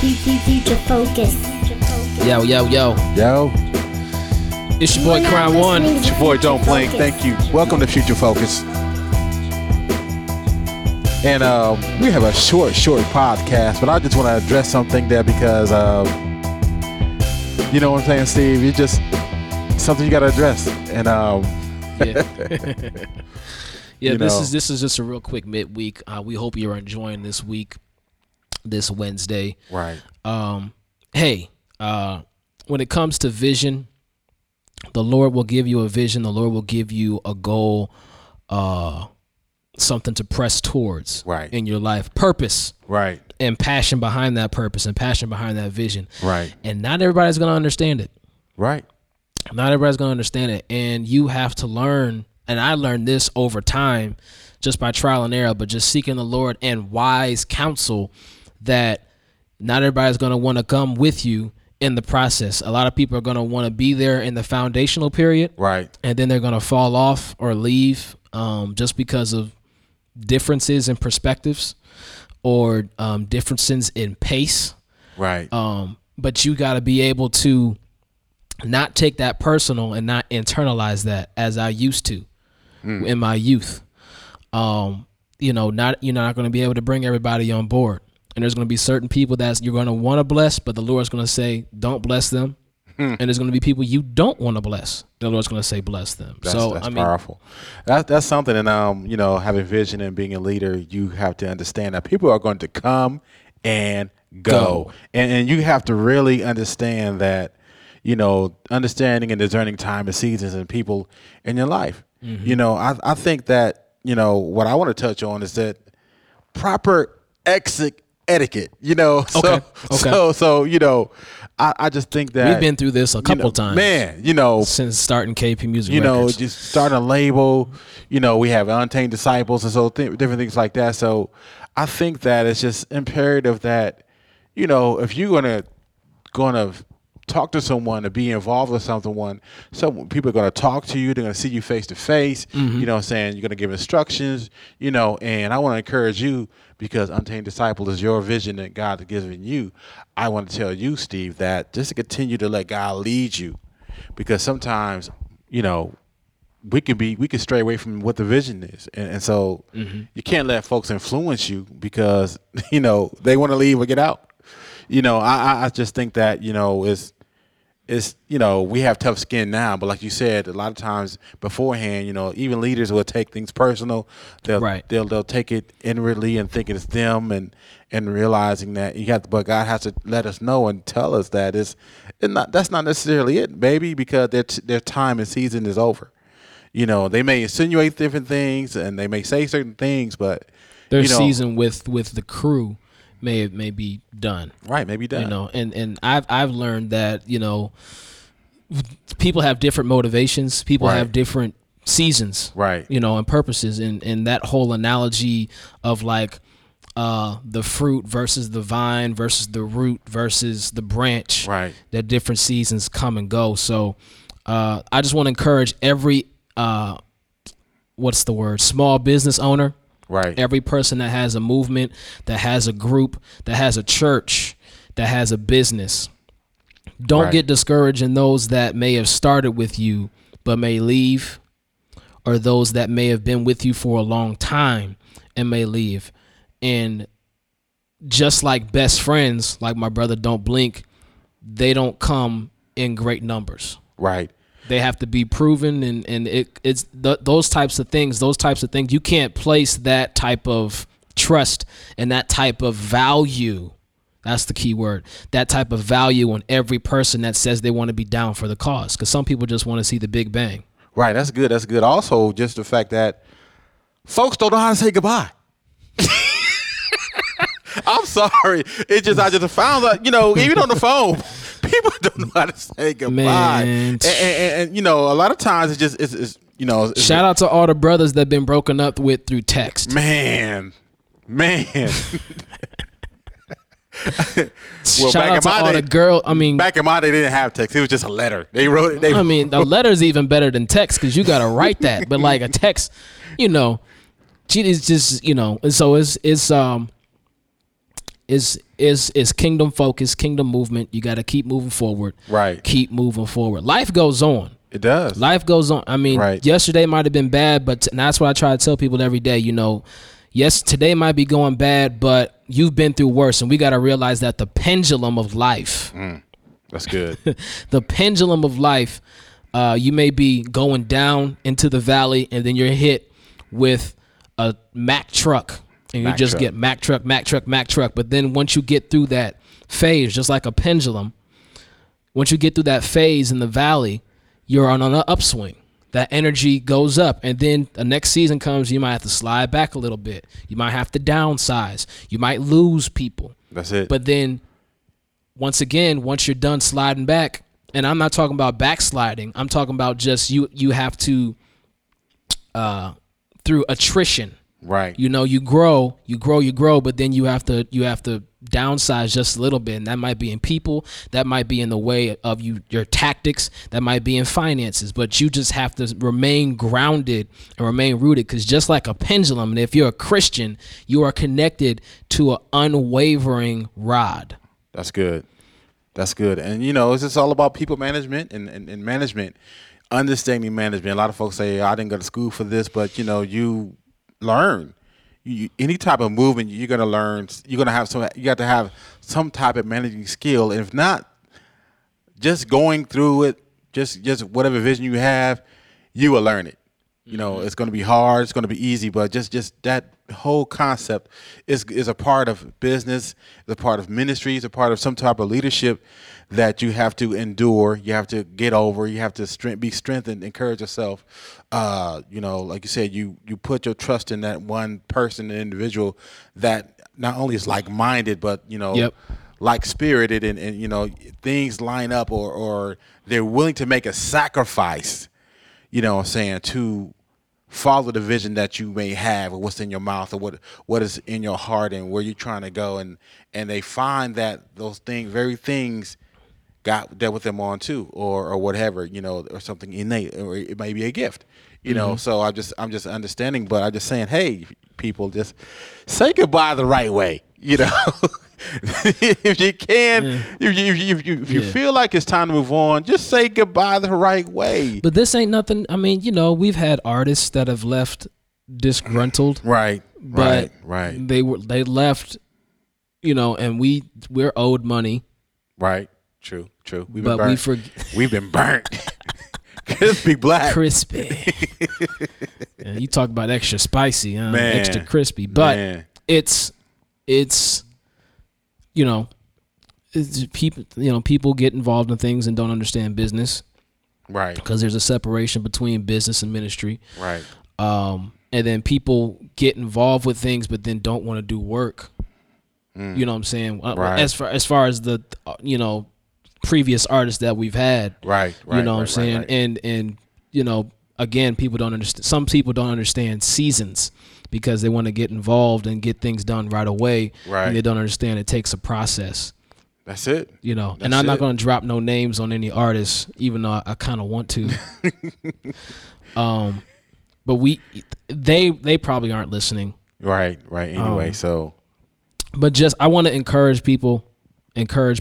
Future Focus. Yo. It's your boy Crown One. It's your boy Don't Blink. Thank you. Welcome to Future Focus. And we have a short podcast, but I just want to address something there because, you know what I'm saying, Steve? It's just something you got to address. And This is just a real quick midweek. We hope you're enjoying this week, this Wednesday. Right. When it comes to vision, the Lord will give you a vision. The Lord will give you a goal, something to press towards in your life, purpose, and passion behind that purpose and passion behind that vision. Right. And not everybody's going to understand it. Right. Not everybody's going to understand it. And you have to learn. And I learned this over time just by trial and error, but just seeking the Lord and wise counsel that not everybody's going to want to come with you in the process. A lot of people are going to want to be there in the foundational period. Right. And then they're going to fall off or leave just because of differences in perspectives or differences in pace. Right. But you got to be able to not take that personal and not internalize that as I used to in my youth. You're not going to be able to bring everybody on board. And there's going to be certain people that you're going to want to bless, but the Lord's going to say, don't bless them. And there's going to be people you don't want to bless. The Lord's going to say, bless them. That's powerful. That's something. And, having vision and being a leader, you have to understand that people are going to come and go. And you have to really understand that, understanding and discerning time and seasons and people in your life. Mm-hmm. I think that, what I want to touch on is that proper etiquette, I just think that we've been through this a couple times, man, since starting KP Music, Records. Just starting a label, we have Untamed Disciples and so different things like that. So I think that it's just imperative that, if you're going to talk to someone or be involved with someone, so people are going to talk to you, they're going to see you face to face, you're going to give instructions, and I want to encourage you because Untamed Disciple is your vision that God has given you. I want to tell you, Steve, that just to continue to let God lead you, because sometimes, we can stray away from what the vision is. And so you can't let folks influence you because, they want to leave or get out. I just think that, we have tough skin now, but like you said, a lot of times beforehand, even leaders will take things personal. They'll take it inwardly and think it's them and realizing that but God has to let us know and tell us that that's not necessarily it, baby, because their time and season is over. They may insinuate different things and they may say certain things, but their season with the crew may be done. Right, may be done. And I've learned that, people have different motivations, people have different seasons. Right. And purposes, and that whole analogy of like the fruit versus the vine versus the root versus the branch. Right. That different seasons come and go. So I just want to encourage every small business owner. Right. Every person that has a movement, that has a group, that has a church, that has a business. Don't get discouraged in those that may have started with you but may leave, or those that may have been with you for a long time and may leave. And just like best friends, like my brother Don't Blink, they don't come in great numbers. Right. They have to be proven, and it's those types of things. You can't place that type of trust and that type of value. That's the key word. That type of value on every person that says they want to be down for the cause, because some people just want to see the big bang. Right. That's good. That's good. Also, just the fact that folks don't know how to say goodbye. I'm sorry. I just found out, even on the phone. People don't know how to say goodbye, and a lot of times it's just it's shout out to all the brothers that been broken up with through text. Man. Well, shout out to all the girl. I mean, back in my day, they didn't have text. It was just a letter. They wrote it. I mean, the letter's even better than text because you got to write that. But like a text, it's just and so it's is kingdom focus, kingdom movement. You got to keep moving forward. Right. Keep moving forward. Life goes on. It does. Life goes on. I mean, right. Yesterday might have been bad, but and that's why I try to tell people every day, you know, yes, today might be going bad, but you've been through worse. And we got to realize that the pendulum of life. Mm, that's good. The pendulum of life. You may be going down into the valley and then you're hit with a Mack truck. And you just get Mack truck, Mack truck, Mack truck. But then once you get through that phase, just like a pendulum, once you get through that phase in the valley, you're on an upswing. That energy goes up. And then the next season comes, you might have to slide back a little bit. You might have to downsize. You might lose people. That's it. But then once again, once you're done sliding back, and I'm not talking about backsliding. I'm talking about just you have to, through attrition. Right. You know, you grow, but then you have to downsize just a little bit. And that might be in people, that might be in the way of your tactics, that might be in finances, but you just have to remain grounded and remain rooted. Because just like a pendulum, and if you're a Christian, you are connected to an unwavering rod. That's good. That's good. And, you know, it's just all about people management and management, understanding management. A lot of folks say, I didn't go to school for this, but, you know, you learn. Any type of movement, you're going to learn. You're going to have some. You have to have some type of managing skill. And if not, just going through it, just whatever vision you have, you will learn it. You know, it's going to be hard. It's going to be easy. But just that whole concept is a part of business, is a part of ministry, is a part of some type of leadership that you have to endure. You have to get over. You have to be strengthened, encourage yourself. You know, like you said, you put your trust in that one person, an individual that not only is like-minded, but, you know, yep. like-spirited and, you know, things line up or they're willing to make a sacrifice, you know what I'm saying, to follow the vision that you may have or what's in your mouth or what is in your heart and where you're trying to go. And they find that those things, very things got dealt with them on too, or whatever, you know, or something innate, or it may be a gift, you know? So I'm just understanding, but I'm just saying, hey, people, just say goodbye the right way, you know? If you can, if you feel like it's time to move on, just say goodbye the right way. But this ain't nothing. I mean, you know, we've had artists that have left disgruntled, right? But right. They left, you know, and we're owed money, right? True. We've been burnt. Crispy black, crispy. Yeah, you talk about extra spicy, extra crispy, but it's. You know, people get involved in things and don't understand business, right? Because there's a separation between business and ministry, right? And then people get involved with things, but then don't want to do work. You know what I'm saying? Right. As far as the previous artists that we've had, right? You know what I'm saying? Right. And you know, again, people don't understand. Some people don't understand seasons, because they want to get involved and get things done right away. Right. And they don't understand it takes a process. That's it. You know, and I'm not going to drop no names on any artists, even though I kind of want to. But they probably aren't listening. Right. Anyway, so. But just, I want to encourage people, stay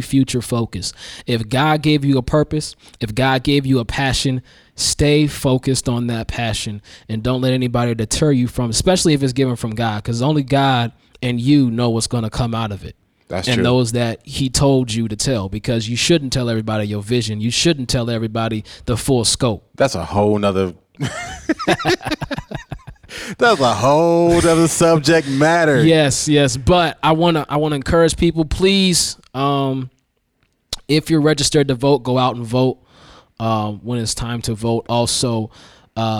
future focused. If God gave you a purpose, if God gave you a passion, stay focused on that passion and don't let anybody deter you from, especially if it's given from God, because only God and you know what's going to come out of it. That's true. And those that he told you to tell, because you shouldn't tell everybody your vision. You shouldn't tell everybody the full scope. That's a whole nother that's a whole other subject matter. Yes. But I want to encourage people, please, if you're registered to vote, go out and vote when it's time to vote. Also,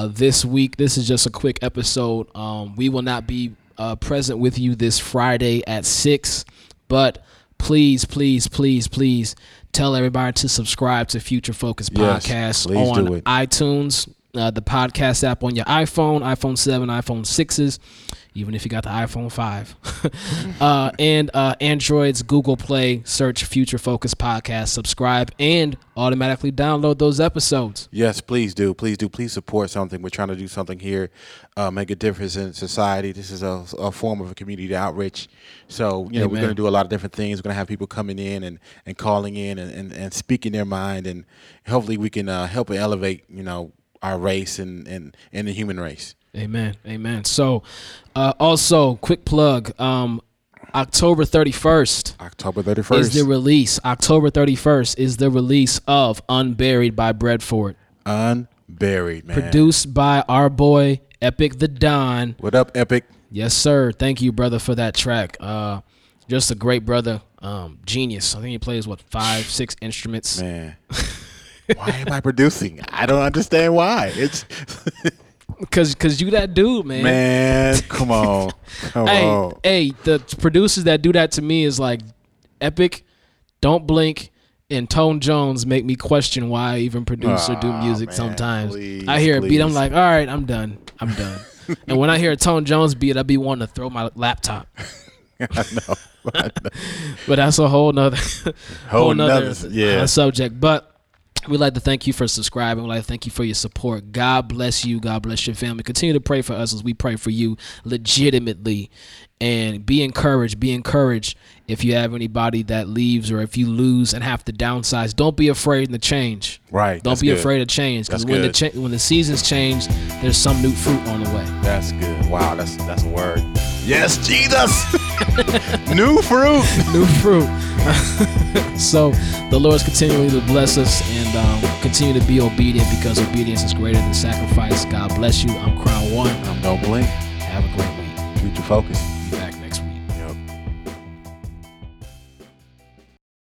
this week, this is just a quick episode. We will not be present with you this Friday at 6, but please tell everybody to subscribe to Future Focus Podcast on iTunes. the podcast app on your iPhone, iPhone 7, iPhone 6s, even if you got the iPhone 5. and Android's Google Play, search Future Focus Podcast, subscribe, and automatically download those episodes. Yes, please do. Please do. Please support something. We're trying to do something here, make a difference in society. This is a form of a community outreach. So, you know, we're going to do a lot of different things. We're going to have people coming in and calling in and speaking their mind. And hopefully we can help elevate, you know, our race and the human race. Amen. Amen. So also quick plug, October 31st is the release. October 31st is the release of Unburied by Bradford. Unburied, man. Produced by our boy Epic the Don. What up, Epic? Yes, sir. Thank you, brother, for that track. Just a great brother. Genius. I think he plays 5-6 instruments. Man. Why am I producing? I don't understand why. It's because you that dude, man. Man, come on. Hey, the producers that do that to me is like Epic, Don't Blink, and Tone Jones make me question why I even produce or do music sometimes. Please, I hear a beat, I'm like, all right, I'm done. And when I hear a Tone Jones beat, I be wanting to throw my laptop. I know. But that's a whole nother subject. But we'd like to thank you for subscribing. We'd like to thank you for your support. God bless you. God bless your family. Continue to pray for us as we pray for you legitimately. And be encouraged. Be encouraged if you have anybody that leaves or if you lose and have to downsize. Don't be afraid to change. Right. Don't be afraid of change. Because when the seasons change, there's some new fruit on the way. That's good. Wow, that's a word. Yes, Jesus. New fruit. So the Lord's continuing to bless us and continue to be obedient because obedience is greater than sacrifice. God bless you. I'm Crown One. I'm Noble. Have a great week. Future Focus.